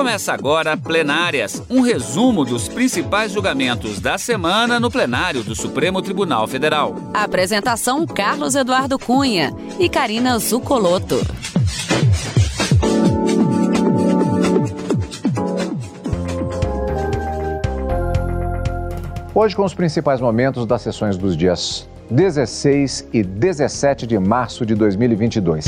Começa agora Plenárias, um resumo dos principais julgamentos da semana no plenário do Supremo Tribunal Federal. A apresentação Carlos Eduardo Cunha e Karina Zuccolotto. Hoje com os principais momentos das sessões dos dias 16 e 17 de março de 2022.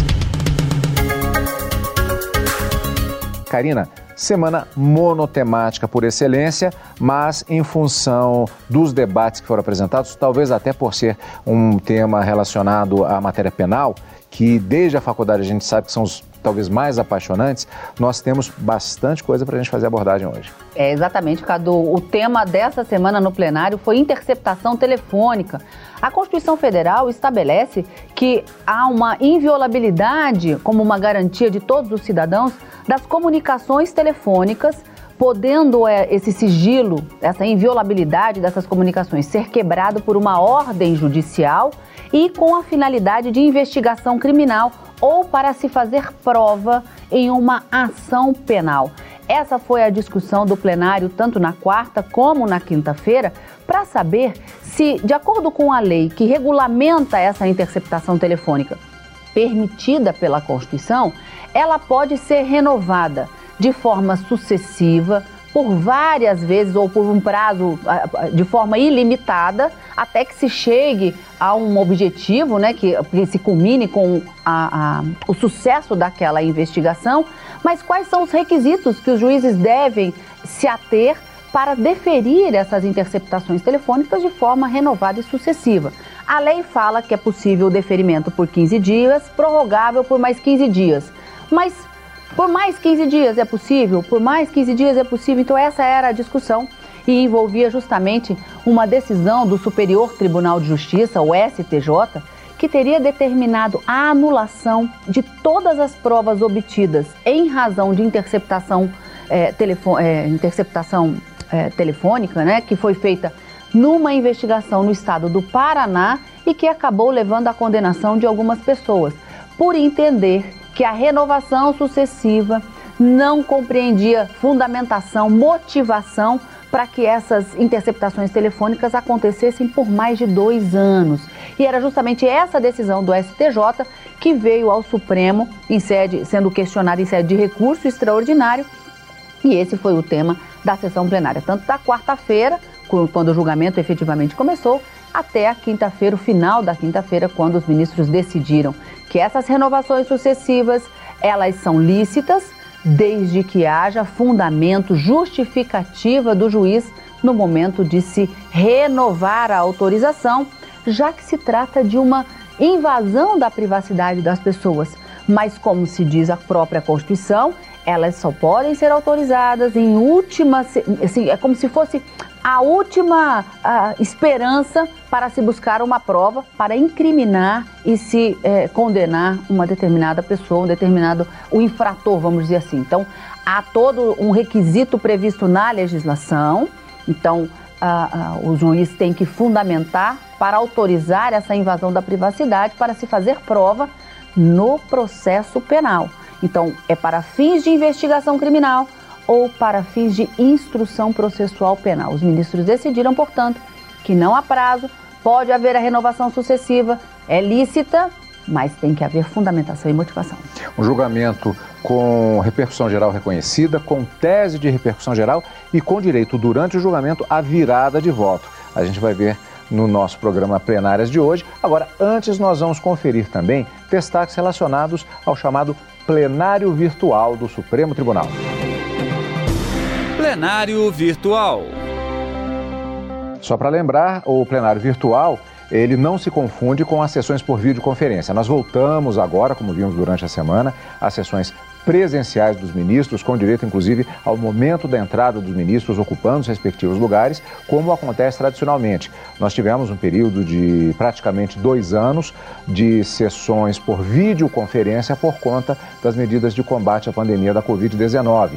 Karina, semana monotemática por excelência, mas em função dos debates que foram apresentados, talvez até por ser um tema relacionado à matéria penal, que desde a faculdade a gente sabe que são os talvez mais apaixonantes, nós temos bastante coisa para a gente fazer abordagem hoje. É, exatamente, Cadu. O tema dessa semana no plenário foi interceptação telefônica. A Constituição Federal estabelece que há uma inviolabilidade, como uma garantia de todos os cidadãos, das comunicações telefônicas, podendo esse sigilo, essa inviolabilidade dessas comunicações ser quebrado por uma ordem judicial e com a finalidade de investigação criminal ou para se fazer prova em uma ação penal. Essa foi a discussão do plenário tanto na quarta como na quinta-feira para saber se, de acordo com a lei que regulamenta essa interceptação telefônica permitida pela Constituição, ela pode ser renovada de forma sucessiva, por várias vezes ou por um prazo de forma ilimitada, até que se chegue a um objetivo, né, que se culmine com o sucesso daquela investigação. Mas quais são os requisitos que os juízes devem se ater para deferir essas interceptações telefônicas de forma renovada e sucessiva? A lei fala que é possível o deferimento por 15 dias, prorrogável por mais 15 dias, mas por mais 15 dias é possível? Por mais 15 dias é possível? Então essa era a discussão e envolvia justamente uma decisão do Superior Tribunal de Justiça, o STJ, que teria determinado a anulação de todas as provas obtidas em razão de interceptação telefônica, né, que foi feita numa investigação no estado do Paraná e que acabou levando à condenação de algumas pessoas, por entender que a renovação sucessiva não compreendia fundamentação, motivação para que essas interceptações telefônicas acontecessem por mais de 2 anos. E era justamente essa decisão do STJ que veio ao Supremo, sendo questionada em sede de recurso extraordinário, e esse foi o tema da sessão plenária, tanto da quarta-feira, quando o julgamento efetivamente começou, até a quinta-feira, o final da quinta-feira, quando os ministros decidiram que essas renovações sucessivas, elas são lícitas, desde que haja fundamento, justificativa do juiz no momento de se renovar a autorização, já que se trata de uma invasão da privacidade das pessoas. Mas, como se diz a própria Constituição, elas só podem ser autorizadas em última... Assim, é como se fosse a última esperança para se buscar uma prova para incriminar e se condenar uma determinada pessoa, o infrator, vamos dizer assim. Então, há todo um requisito previsto na legislação. Então, o juiz tem que fundamentar para autorizar essa invasão da privacidade para se fazer prova no processo penal. Então, é para fins de investigação criminal ou para fins de instrução processual penal. Os ministros decidiram, portanto, que não há prazo, pode haver a renovação sucessiva, é lícita, mas tem que haver fundamentação e motivação. Um julgamento com repercussão geral reconhecida, com tese de repercussão geral e com direito, durante o julgamento, à virada de voto. A gente vai ver no nosso programa Plenárias de hoje. Agora, antes nós vamos conferir também destaques relacionados ao chamado Plenário Virtual do Supremo Tribunal. Plenário Virtual. Só para lembrar, o Plenário Virtual, ele não se confunde com as sessões por videoconferência. Nós voltamos agora, como vimos durante a semana, às sessões presenciais dos ministros, com direito, inclusive, ao momento da entrada dos ministros ocupando os respectivos lugares, como acontece tradicionalmente. Nós tivemos um período de praticamente 2 anos de sessões por videoconferência por conta das medidas de combate à pandemia da Covid-19.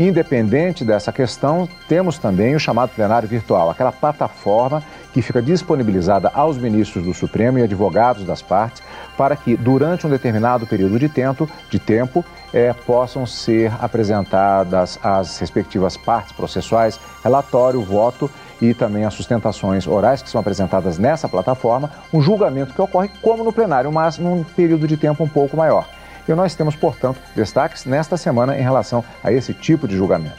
Independente dessa questão, temos também o chamado plenário virtual, aquela plataforma que fica disponibilizada aos ministros do Supremo e advogados das partes para que, durante um determinado período de tempo, possam ser apresentadas as respectivas partes processuais, relatório, voto e também as sustentações orais que são apresentadas nessa plataforma, um julgamento que ocorre como no plenário, mas num período de tempo um pouco maior. E nós temos, portanto, destaques nesta semana em relação a esse tipo de julgamento.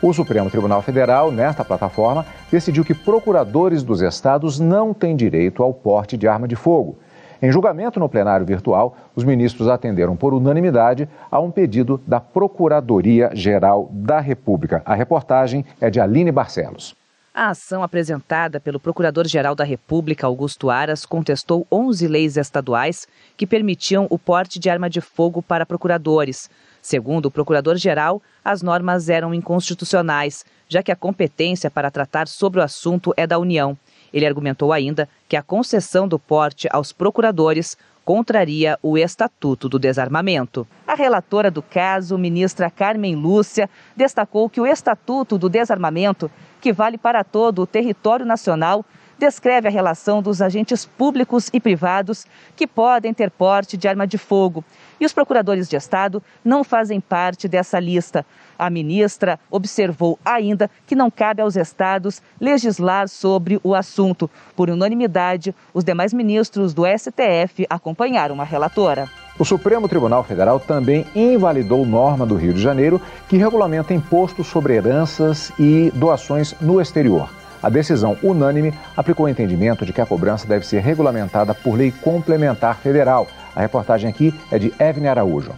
O Supremo Tribunal Federal, nesta plataforma, decidiu que procuradores dos estados não têm direito ao porte de arma de fogo. Em julgamento no plenário virtual, os ministros atenderam por unanimidade a um pedido da Procuradoria-Geral da República. A reportagem é de Aline Barcelos. A ação apresentada pelo Procurador-Geral da República, Augusto Aras, contestou 11 leis estaduais que permitiam o porte de arma de fogo para procuradores. Segundo o Procurador-Geral, as normas eram inconstitucionais, já que a competência para tratar sobre o assunto é da União. Ele argumentou ainda que a concessão do porte aos procuradores contraria o Estatuto do Desarmamento. A relatora do caso, ministra Carmen Lúcia, destacou que o Estatuto do Desarmamento, que vale para todo o território nacional, descreve a relação dos agentes públicos e privados que podem ter porte de arma de fogo. E os procuradores de Estado não fazem parte dessa lista. A ministra observou ainda que não cabe aos estados legislar sobre o assunto. Por unanimidade, os demais ministros do STF acompanharam a relatora. O Supremo Tribunal Federal também invalidou norma do Rio de Janeiro que regulamenta imposto sobre heranças e doações no exterior. A decisão unânime aplicou o entendimento de que a cobrança deve ser regulamentada por lei complementar federal. A reportagem aqui é de Evne Araújo.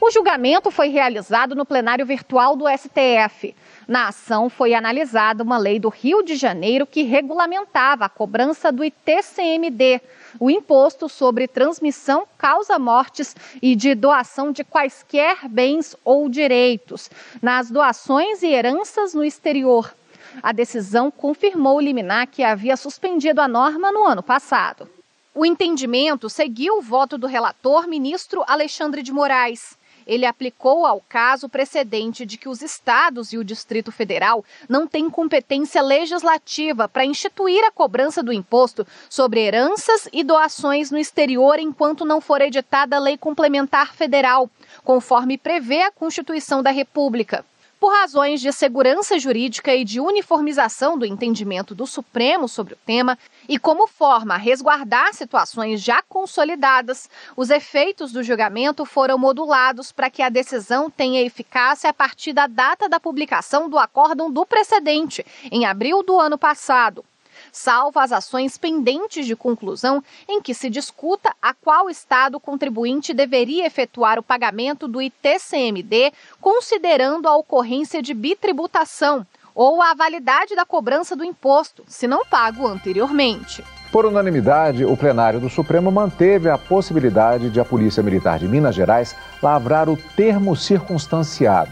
O julgamento foi realizado no plenário virtual do STF. Na ação foi analisada uma lei do Rio de Janeiro que regulamentava a cobrança do ITCMD, o Imposto sobre Transmissão Causa Mortes e de Doação de Quaisquer Bens ou Direitos, nas doações e heranças no exterior. A decisão confirmou o liminar que havia suspendido a norma no ano passado. O entendimento seguiu o voto do relator, ministro Alexandre de Moraes. Ele aplicou ao caso o precedente de que os estados e o Distrito Federal não têm competência legislativa para instituir a cobrança do imposto sobre heranças e doações no exterior enquanto não for editada a lei complementar federal, conforme prevê a Constituição da República. Por razões de segurança jurídica e de uniformização do entendimento do Supremo sobre o tema e como forma a resguardar situações já consolidadas, os efeitos do julgamento foram modulados para que a decisão tenha eficácia a partir da data da publicação do acórdão do precedente, em abril do ano passado, salvo as ações pendentes de conclusão em que se discuta a qual estado contribuinte deveria efetuar o pagamento do ITCMD, considerando a ocorrência de bitributação ou a validade da cobrança do imposto, se não pago anteriormente. Por unanimidade, o plenário do Supremo manteve a possibilidade de a Polícia Militar de Minas Gerais lavrar o termo circunstanciado.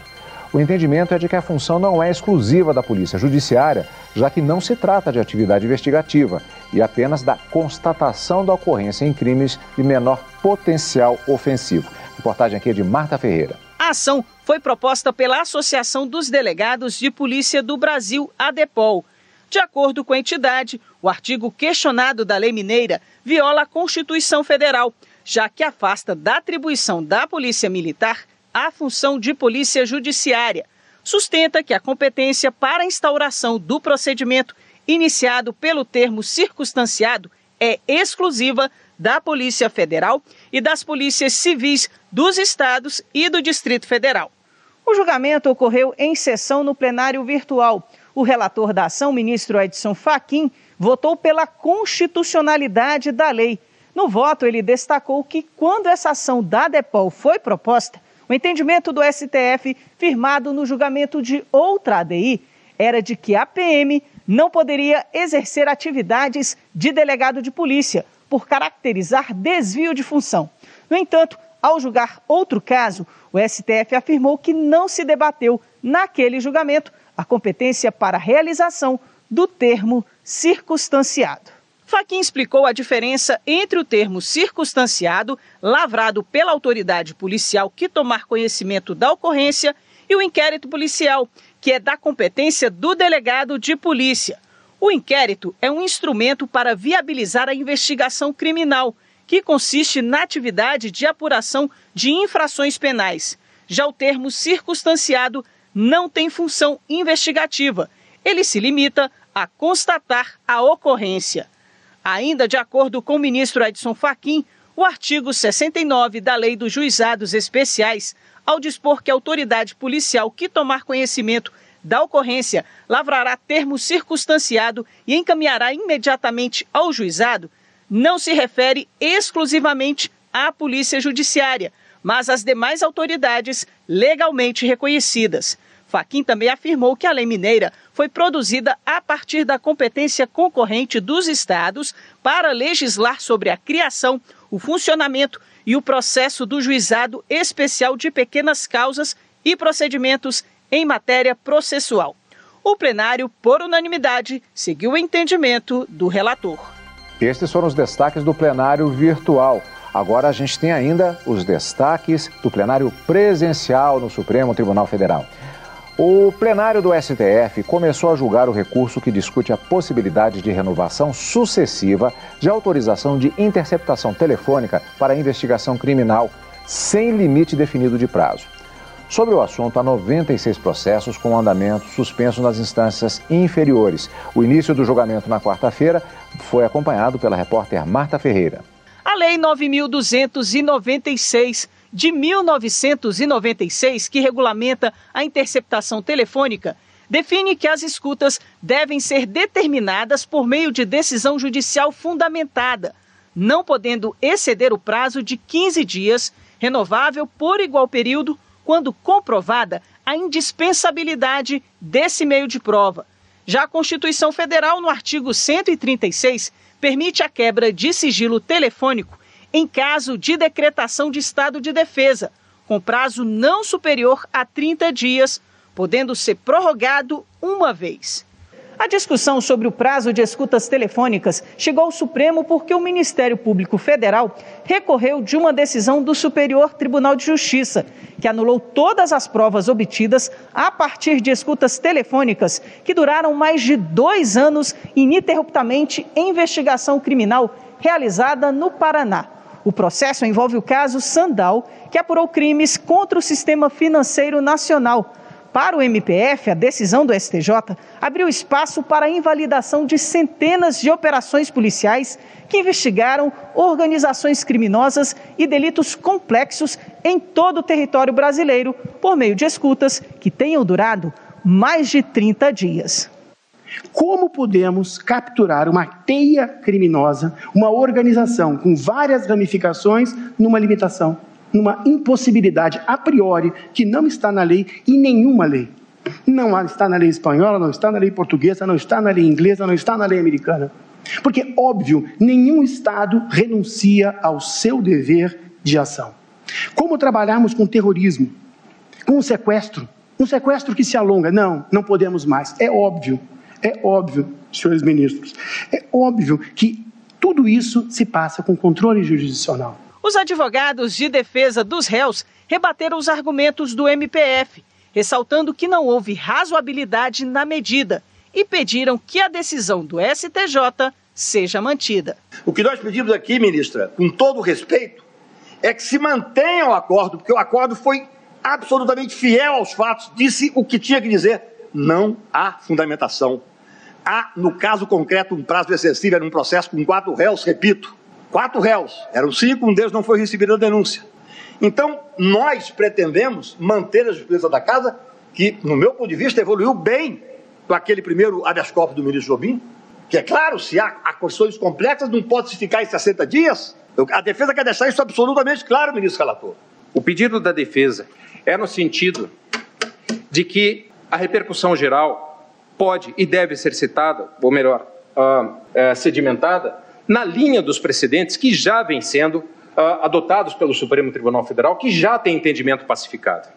O entendimento é de que a função não é exclusiva da Polícia Judiciária, já que não se trata de atividade investigativa e apenas da constatação da ocorrência em crimes de menor potencial ofensivo. Reportagem aqui é de Marta Ferreira. A ação foi proposta pela Associação dos Delegados de Polícia do Brasil, ADEPOL. De acordo com a entidade, o artigo questionado da Lei Mineira viola a Constituição Federal, já que afasta da atribuição da Polícia Militar a função de polícia judiciária. Sustenta que a competência para a instauração do procedimento iniciado pelo termo circunstanciado é exclusiva da Polícia Federal e das polícias civis dos estados e do Distrito Federal. O julgamento ocorreu em sessão no plenário virtual. O relator da ação, ministro Edson Fachin, votou pela constitucionalidade da lei. No voto, ele destacou que quando essa ação da ADEPOL foi proposta, o entendimento do STF, firmado no julgamento de outra ADI, era de que a PM não poderia exercer atividades de delegado de polícia por caracterizar desvio de função. No entanto, ao julgar outro caso, o STF afirmou que não se debateu naquele julgamento a competência para a realização do termo circunstanciado. Fachin explicou a diferença entre o termo circunstanciado, lavrado pela autoridade policial que tomar conhecimento da ocorrência, e e o inquérito policial, que é da competência do delegado de polícia. O inquérito é um instrumento para viabilizar a investigação criminal, que consiste na atividade de apuração de infrações penais. Já o termo circunstanciado não tem função investigativa. Ele se limita a constatar a ocorrência. Ainda de acordo com o ministro Edson Fachin, o artigo 69 da Lei dos Juizados Especiais, ao dispor que a autoridade policial que tomar conhecimento da ocorrência lavrará termo circunstanciado e encaminhará imediatamente ao juizado, não se refere exclusivamente à Polícia Judiciária, mas às demais autoridades legalmente reconhecidas. Fachin também afirmou que a lei mineira foi produzida a partir da competência concorrente dos estados para legislar sobre a criação, o funcionamento e o processo do Juizado Especial de Pequenas Causas e Procedimentos em matéria processual. O plenário, por unanimidade, seguiu o entendimento do relator. Estes foram os destaques do plenário virtual. Agora a gente tem ainda os destaques do plenário presencial no Supremo Tribunal Federal. O plenário do STF começou a julgar o recurso que discute a possibilidade de renovação sucessiva de autorização de interceptação telefônica para investigação criminal, sem limite definido de prazo. Sobre o assunto, há 96 processos com andamento suspenso nas instâncias inferiores. O início do julgamento na quarta-feira foi acompanhado pela repórter Marta Ferreira. A Lei 9.296, de 1996, que regulamenta a interceptação telefônica, define que as escutas devem ser determinadas por meio de decisão judicial fundamentada, não podendo exceder o prazo de 15 dias, renovável por igual período, quando comprovada a indispensabilidade desse meio de prova. Já a Constituição Federal, no artigo 136, permite a quebra de sigilo telefônico em caso de decretação de estado de defesa, com prazo não superior a 30 dias, podendo ser prorrogado uma vez. A discussão sobre o prazo de escutas telefônicas chegou ao Supremo porque o Ministério Público Federal recorreu de uma decisão do Superior Tribunal de Justiça, que anulou todas as provas obtidas a partir de escutas telefônicas que duraram mais de 2 anos ininterruptamente em investigação criminal realizada no Paraná. O processo envolve o caso Sandal, que apurou crimes contra o sistema financeiro nacional. Para o MPF, a decisão do STJ abriu espaço para a invalidação de centenas de operações policiais que investigaram organizações criminosas e delitos complexos em todo o território brasileiro por meio de escutas que tenham durado mais de 30 dias. Como podemos capturar uma teia criminosa, uma organização com várias ramificações, numa limitação? Numa impossibilidade a priori que não está na lei, em nenhuma lei. Não está na lei espanhola, não está na lei portuguesa, não está na lei inglesa, não está na lei americana. Porque, óbvio, nenhum Estado renuncia ao seu dever de ação. Como trabalharmos com terrorismo, com sequestro? Um sequestro que se alonga. Não, não podemos mais. É óbvio, senhores ministros, é óbvio que tudo isso se passa com controle jurisdicional. Os advogados de defesa dos réus rebateram os argumentos do MPF, ressaltando que não houve razoabilidade na medida e pediram que a decisão do STJ seja mantida. O que nós pedimos aqui, ministra, com todo respeito, é que se mantenha o acordo, porque o acordo foi absolutamente fiel aos fatos, disse o que tinha que dizer. Não há fundamentação. Há, no caso concreto, um prazo excessivo, era um processo com 4 réus, repito. 4 réus, eram 5, um deles não foi recebido a denúncia. Então, nós pretendemos manter a justiça da casa, que, no meu ponto de vista, evoluiu bem com aquele primeiro habeas corpus do ministro Jobim, que, é claro, se há questões complexas, não pode-se ficar em 60 dias. A defesa quer deixar isso absolutamente claro, ministro relator. O pedido da defesa é no sentido de que a repercussão geral pode e deve ser citada, ou melhor, sedimentada, na linha dos precedentes que já vêm sendo adotados pelo Supremo Tribunal Federal, que já tem entendimento pacificado.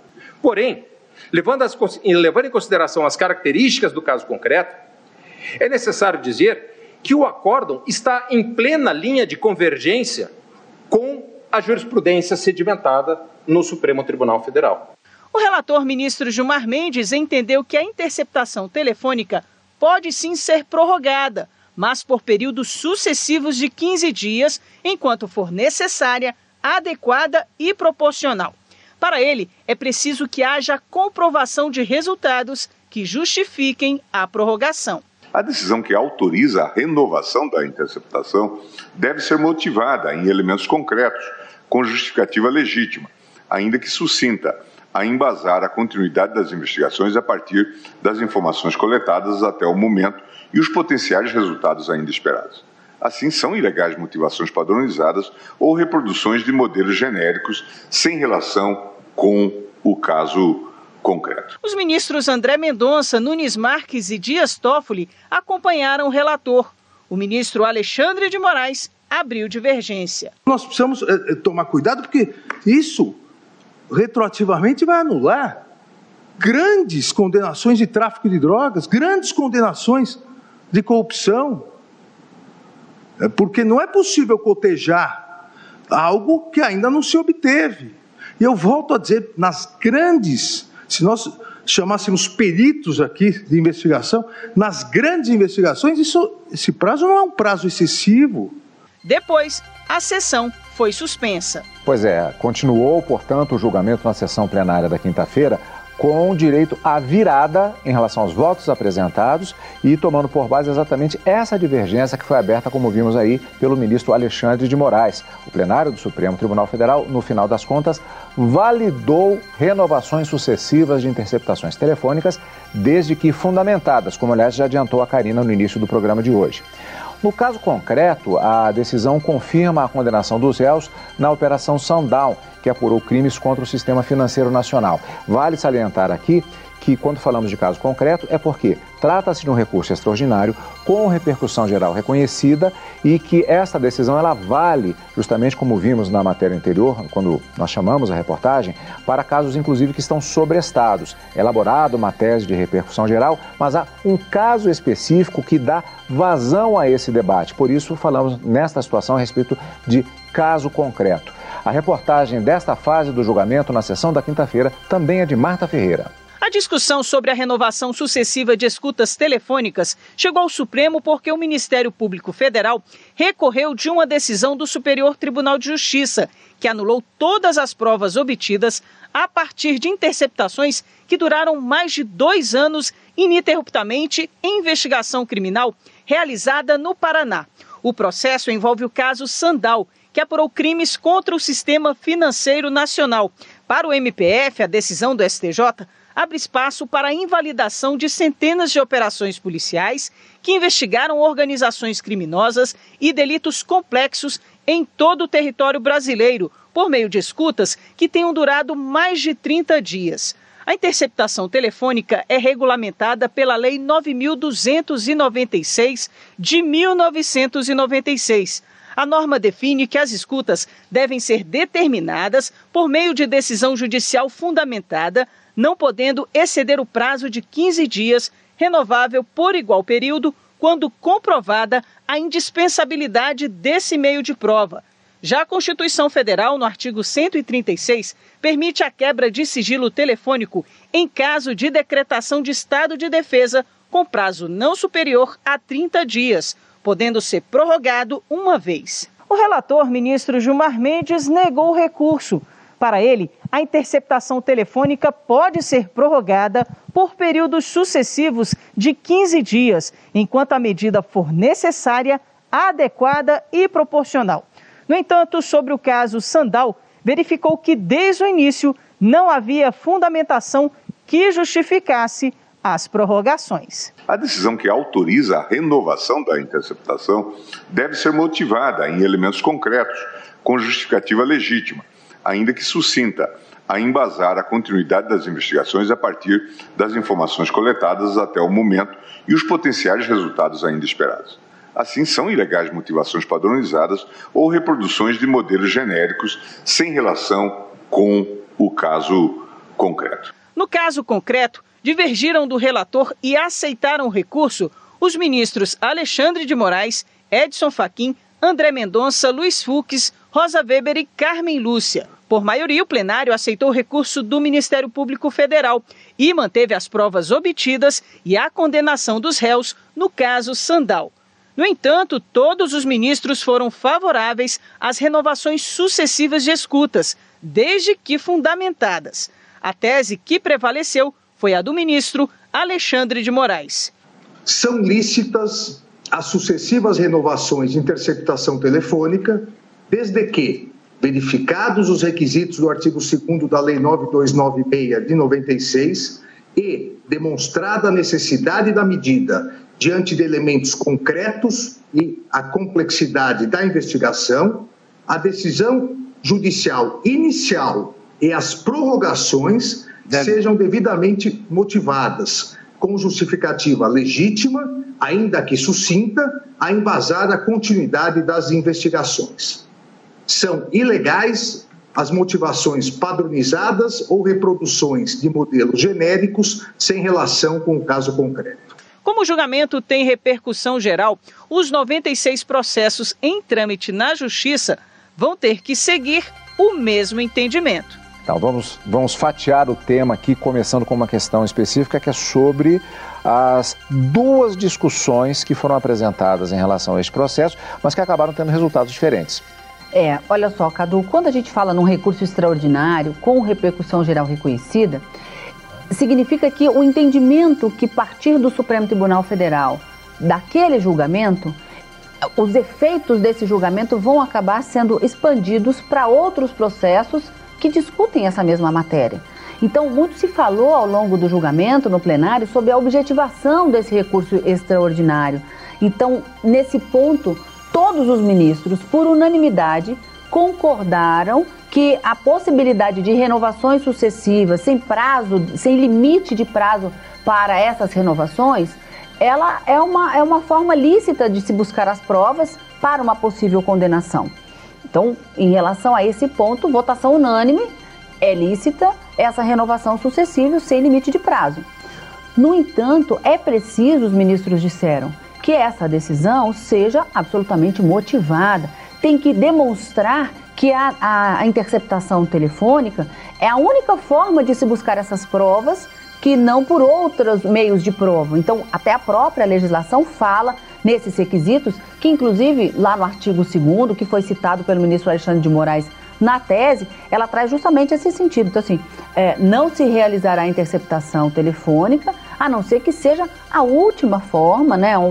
Porém, levando em consideração as características do caso concreto, é necessário dizer que o acórdão está em plena linha de convergência com a jurisprudência sedimentada no Supremo Tribunal Federal. O relator ministro Gilmar Mendes entendeu que a interceptação telefônica pode sim ser prorrogada, mas por períodos sucessivos de 15 dias, enquanto for necessária, adequada e proporcional. Para ele, é preciso que haja comprovação de resultados que justifiquem a prorrogação. A decisão que autoriza a renovação da interceptação deve ser motivada em elementos concretos, com justificativa legítima, ainda que sucinta, a embasar a continuidade das investigações a partir das informações coletadas até o momento e os potenciais resultados ainda esperados. Assim, são ilegais motivações padronizadas ou reproduções de modelos genéricos sem relação com o caso concreto. Os ministros André Mendonça, Nunes Marques e Dias Toffoli acompanharam o relator. O ministro Alexandre de Moraes abriu divergência. Nós precisamos tomar cuidado porque isso retroativamente vai anular grandes condenações de tráfico de drogas, grandes condenações de corrupção. Porque não é possível cotejar algo que ainda não se obteve. E eu volto a dizer, nas grandes, se nós chamássemos peritos aqui de investigação, nas grandes investigações, esse prazo não é um prazo excessivo. Depois, a sessão foi suspensa. Pois é, continuou, portanto, o julgamento na sessão plenária da quinta-feira, com direito à virada em relação aos votos apresentados e tomando por base exatamente essa divergência que foi aberta, como vimos aí, pelo ministro Alexandre de Moraes. O plenário do Supremo Tribunal Federal, no final das contas, validou renovações sucessivas de interceptações telefônicas, desde que fundamentadas, como aliás já adiantou a Karina no início do programa de hoje. No caso concreto, a decisão confirma a condenação dos réus na Operação Sandown, que apurou crimes contra o sistema financeiro nacional. Vale salientar aqui que, quando falamos de caso concreto, é porque trata-se de um recurso extraordinário com repercussão geral reconhecida e que esta decisão ela vale, justamente como vimos na matéria anterior, quando nós chamamos a reportagem, para casos inclusive que estão sobrestados. Elaborada uma tese de repercussão geral, mas há um caso específico que dá vazão a esse debate. Por isso, falamos nesta situação a respeito de caso concreto. A reportagem desta fase do julgamento na sessão da quinta-feira também é de Marta Ferreira. A discussão sobre a renovação sucessiva de escutas telefônicas chegou ao Supremo porque o Ministério Público Federal recorreu de uma decisão do Superior Tribunal de Justiça, que anulou todas as provas obtidas a partir de interceptações que duraram mais de 2 anos ininterruptamente em investigação criminal realizada no Paraná. O processo envolve o caso Sandal, que apurou crimes contra o sistema financeiro nacional. Para o MPF, a decisão do STJ abre espaço para a invalidação de centenas de operações policiais que investigaram organizações criminosas e delitos complexos em todo o território brasileiro, por meio de escutas que tenham durado mais de 30 dias. A interceptação telefônica é regulamentada pela Lei 9.296, de 1996. A norma define que as escutas devem ser determinadas por meio de decisão judicial fundamentada, não podendo exceder o prazo de 15 dias, renovável por igual período, quando comprovada a indispensabilidade desse meio de prova. Já a Constituição Federal, no artigo 136, permite a quebra de sigilo telefônico em caso de decretação de estado de defesa com prazo não superior a 30 dias, podendo ser prorrogado uma vez. O relator, ministro Gilmar Mendes, negou o recurso. Para ele, a interceptação telefônica pode ser prorrogada por períodos sucessivos de 15 dias, enquanto a medida for necessária, adequada e proporcional. No entanto, sobre o caso Sandal, verificou que desde o início não havia fundamentação que justificasse as prorrogações. A decisão que autoriza a renovação da interceptação deve ser motivada em elementos concretos, com justificativa legítima, ainda que sucinta, a embasar a continuidade das investigações a partir das informações coletadas até o momento e os potenciais resultados ainda esperados. Assim, são ilegais motivações padronizadas ou reproduções de modelos genéricos sem relação com o caso concreto. No caso concreto, divergiram do relator e aceitaram o recurso os ministros Alexandre de Moraes, Edson Fachin, André Mendonça, Luiz Fux, Rosa Weber e Carmen Lúcia. Por maioria, o plenário aceitou o recurso do Ministério Público Federal e manteve as provas obtidas e a condenação dos réus no caso Sandal. No entanto, todos os ministros foram favoráveis às renovações sucessivas de escutas, desde que fundamentadas. A tese que prevaleceu foi a do ministro Alexandre de Moraes. São lícitas as sucessivas renovações de interceptação telefônica, desde que, verificados os requisitos do artigo 2º da Lei 9.296 de 96 e demonstrada a necessidade da medida diante de elementos concretos e a complexidade da investigação, a decisão judicial inicial e as prorrogações sejam devidamente motivadas, com justificativa legítima, ainda que sucinta, a embasar a continuidade das investigações. São ilegais as motivações padronizadas ou reproduções de modelos genéricos sem relação com o caso concreto. Como o julgamento tem repercussão geral, os 96 processos em trâmite na Justiça vão ter que seguir o mesmo entendimento. Então, vamos fatiar o tema aqui, começando com uma questão específica, que é sobre as duas discussões que foram apresentadas em relação a este processo, mas que acabaram tendo resultados diferentes. Olha só, Cadu, quando a gente fala num recurso extraordinário, com repercussão geral reconhecida, significa que o entendimento que partir do Supremo Tribunal Federal daquele julgamento, os efeitos desse julgamento vão acabar sendo expandidos para outros processos que discutem essa mesma matéria. Então, muito se falou ao longo do julgamento no plenário sobre a objetivação desse recurso extraordinário. Então, nesse ponto, todos os ministros, por unanimidade, concordaram que a possibilidade de renovações sucessivas, sem prazo, sem limite de prazo para essas renovações, ela é uma forma lícita de se buscar as provas para uma possível condenação. Então, em relação a esse ponto, votação unânime, é lícita essa renovação sucessiva sem limite de prazo. No entanto, é preciso, os ministros disseram, que essa decisão seja absolutamente motivada. Tem que demonstrar que a interceptação telefônica é a única forma de se buscar essas provas, que não por outros meios de prova. Então, até a própria legislação fala nesses requisitos, que inclusive lá no artigo 2º, que foi citado pelo ministro Alexandre de Moraes na tese, ela traz justamente esse sentido. Então, assim, não se realizará interceptação telefônica, a não ser que seja a última forma, né, o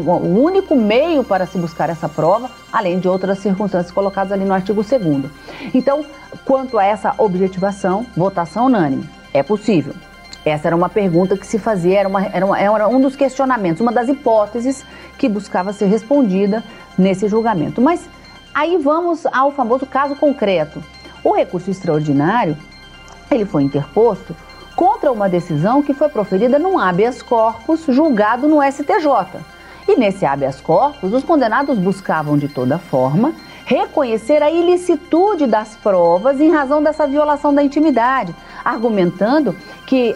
único meio para se buscar essa prova, além de outras circunstâncias colocadas ali no artigo 2º. Então, quanto a essa objetivação, votação unânime, é possível. Essa era uma pergunta que se fazia, era um dos questionamentos, uma das hipóteses que buscava ser respondida nesse julgamento. Mas aí vamos ao famoso caso concreto. O recurso extraordinário, ele foi interposto contra uma decisão que foi proferida num habeas corpus julgado no STJ. E nesse habeas corpus, os condenados buscavam de toda forma reconhecer a ilicitude das provas em razão dessa violação da intimidade, argumentando que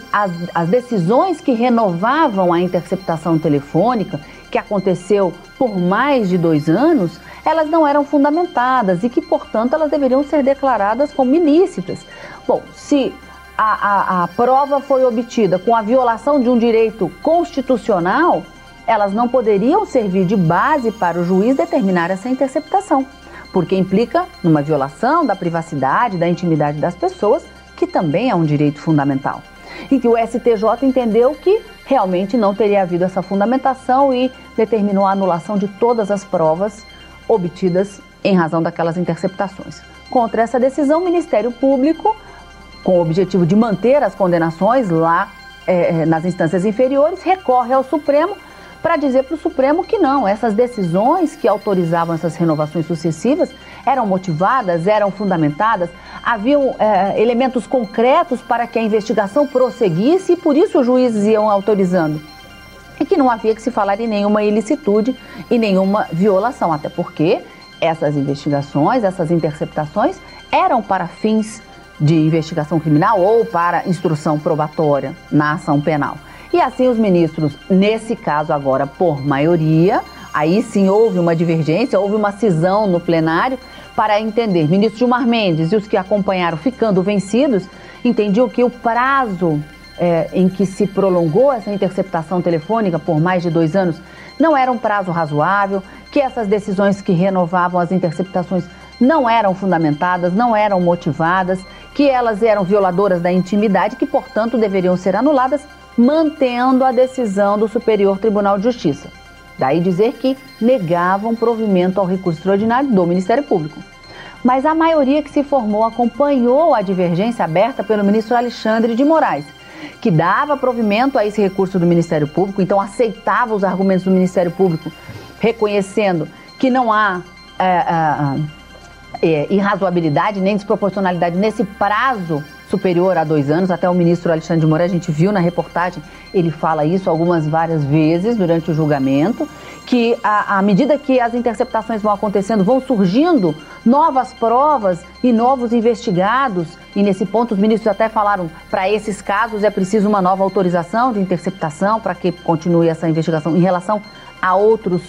as decisões que renovavam a interceptação telefônica, que aconteceu por mais de 2 anos, elas não eram fundamentadas e que, portanto, elas deveriam ser declaradas como ilícitas. Bom, se a prova foi obtida com a violação de um direito constitucional, elas não poderiam servir de base para o juiz determinar essa interceptação, porque implica numa violação da privacidade, da intimidade das pessoas, que também é um direito fundamental. E que o STJ entendeu que realmente não teria havido essa fundamentação e determinou a anulação de todas as provas obtidas em razão daquelas interceptações. Contra essa decisão, o Ministério Público, com o objetivo de manter as condenações lá nas instâncias inferiores, recorre ao Supremo para dizer para o Supremo que não, essas decisões que autorizavam essas renovações sucessivas eram motivadas, eram fundamentadas, haviam elementos concretos para que a investigação prosseguisse e por isso os juízes iam autorizando. E que não havia que se falar em nenhuma ilicitude e nenhuma violação, até porque essas investigações, essas interceptações eram para fins de investigação criminal ou para instrução probatória na ação penal. E assim os ministros, nesse caso agora por maioria, aí sim houve uma divergência, houve uma cisão no plenário, Para entender, ministro Gilmar Mendes e os que acompanharam ficando vencidos, entendiam que o prazo em que se prolongou essa interceptação telefônica por mais de 2 anos não era um prazo razoável, que essas decisões que renovavam as interceptações não eram fundamentadas, não eram motivadas, que elas eram violadoras da intimidade, que, portanto, deveriam ser anuladas, mantendo a decisão do Superior Tribunal de Justiça. Daí dizer que negavam provimento ao recurso extraordinário do Ministério Público. Mas a maioria que se formou acompanhou a divergência aberta pelo ministro Alexandre de Moraes, que dava provimento a esse recurso do Ministério Público, então aceitava os argumentos do Ministério Público, reconhecendo que não há irrazoabilidade nem desproporcionalidade nesse prazo superior a 2 anos. Até o ministro Alexandre de Moraes, a gente viu na reportagem, ele fala isso várias vezes durante o julgamento, que à medida que as interceptações vão acontecendo, vão surgindo novas provas e novos investigados, e nesse ponto os ministros até falaram, para esses casos é preciso uma nova autorização de interceptação para que continue essa investigação em relação a outros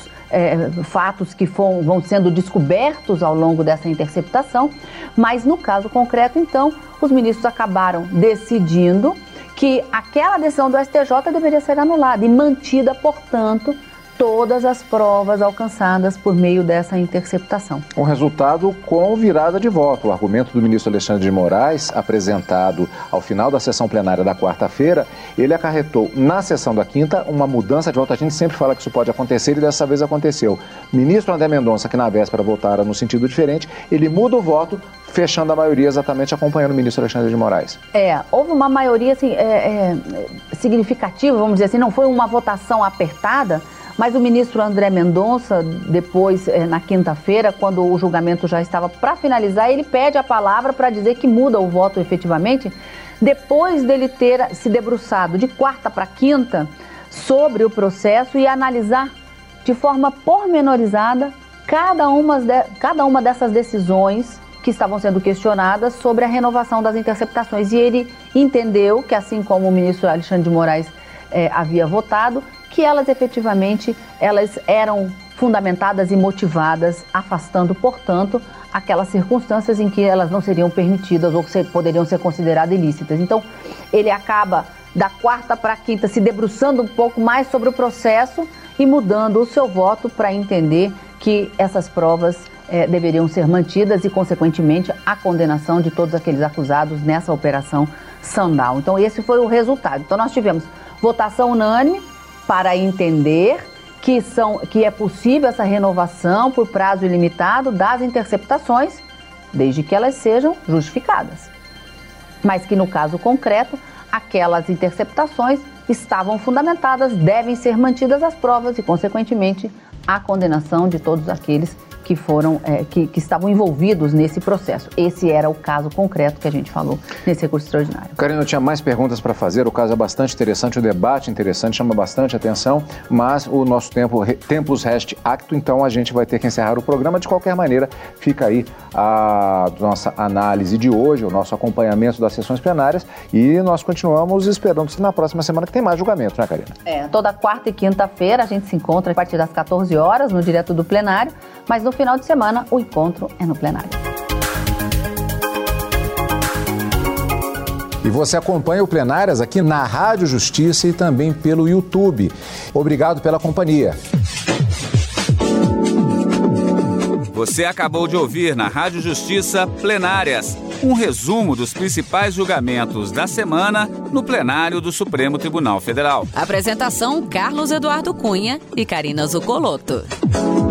fatos que vão sendo descobertos ao longo dessa interceptação. Mas no caso concreto, então, os ministros acabaram decidindo que aquela decisão do STJ deveria ser anulada e mantida, portanto, todas as provas alcançadas por meio dessa interceptação. Um resultado com virada de voto. O argumento do ministro Alexandre de Moraes, apresentado ao final da sessão plenária da quarta-feira, ele acarretou na sessão da quinta uma mudança de voto. A gente sempre fala que isso pode acontecer e dessa vez aconteceu. O ministro André Mendonça, que na véspera votara no sentido diferente, ele muda o voto, fechando a maioria, exatamente acompanhando o ministro Alexandre de Moraes. Houve uma maioria assim, significativa, vamos dizer assim, não foi uma votação apertada, mas o ministro André Mendonça, depois, na quinta-feira, quando o julgamento já estava para finalizar, ele pede a palavra para dizer que muda o voto efetivamente, depois dele ter se debruçado de quarta para quinta sobre o processo e analisar de forma pormenorizada cada uma dessas decisões que estavam sendo questionadas sobre a renovação das interceptações. E ele entendeu que, assim como o ministro Alexandre de Moraes havia votado, que elas efetivamente eram fundamentadas e motivadas, afastando, portanto, aquelas circunstâncias em que elas não seriam permitidas ou que poderiam ser consideradas ilícitas. Então, ele acaba, da quarta para a quinta, se debruçando um pouco mais sobre o processo e mudando o seu voto para entender que essas provas deveriam ser mantidas e, consequentemente, a condenação de todos aqueles acusados nessa Operação Sandal. Então, esse foi o resultado. Então, nós tivemos votação unânime para entender que é possível essa renovação por prazo ilimitado das interceptações, desde que elas sejam justificadas. Mas que, no caso concreto, aquelas interceptações estavam fundamentadas, devem ser mantidas as provas e, consequentemente, a condenação de todos aqueles que foram, que estavam envolvidos nesse processo. Esse era o caso concreto que a gente falou nesse recurso extraordinário. Karina, eu tinha mais perguntas para fazer, o caso é bastante interessante, o debate interessante, chama bastante atenção, mas o nosso tempo, tempus rest acto, então a gente vai ter que encerrar o programa. De qualquer maneira, fica aí a nossa análise de hoje, o nosso acompanhamento das sessões plenárias, e nós continuamos esperando na próxima semana, que tem mais julgamento, né, Karina? Toda quarta e quinta-feira a gente se encontra a partir das 14 horas no Direto do Plenário, mas no final de semana, o encontro é no plenário. E você acompanha o Plenárias aqui na Rádio Justiça e também pelo YouTube. Obrigado pela companhia. Você acabou de ouvir na Rádio Justiça Plenárias, um resumo dos principais julgamentos da semana no plenário do Supremo Tribunal Federal. Apresentação: Carlos Eduardo Cunha e Karina Zuccolotto.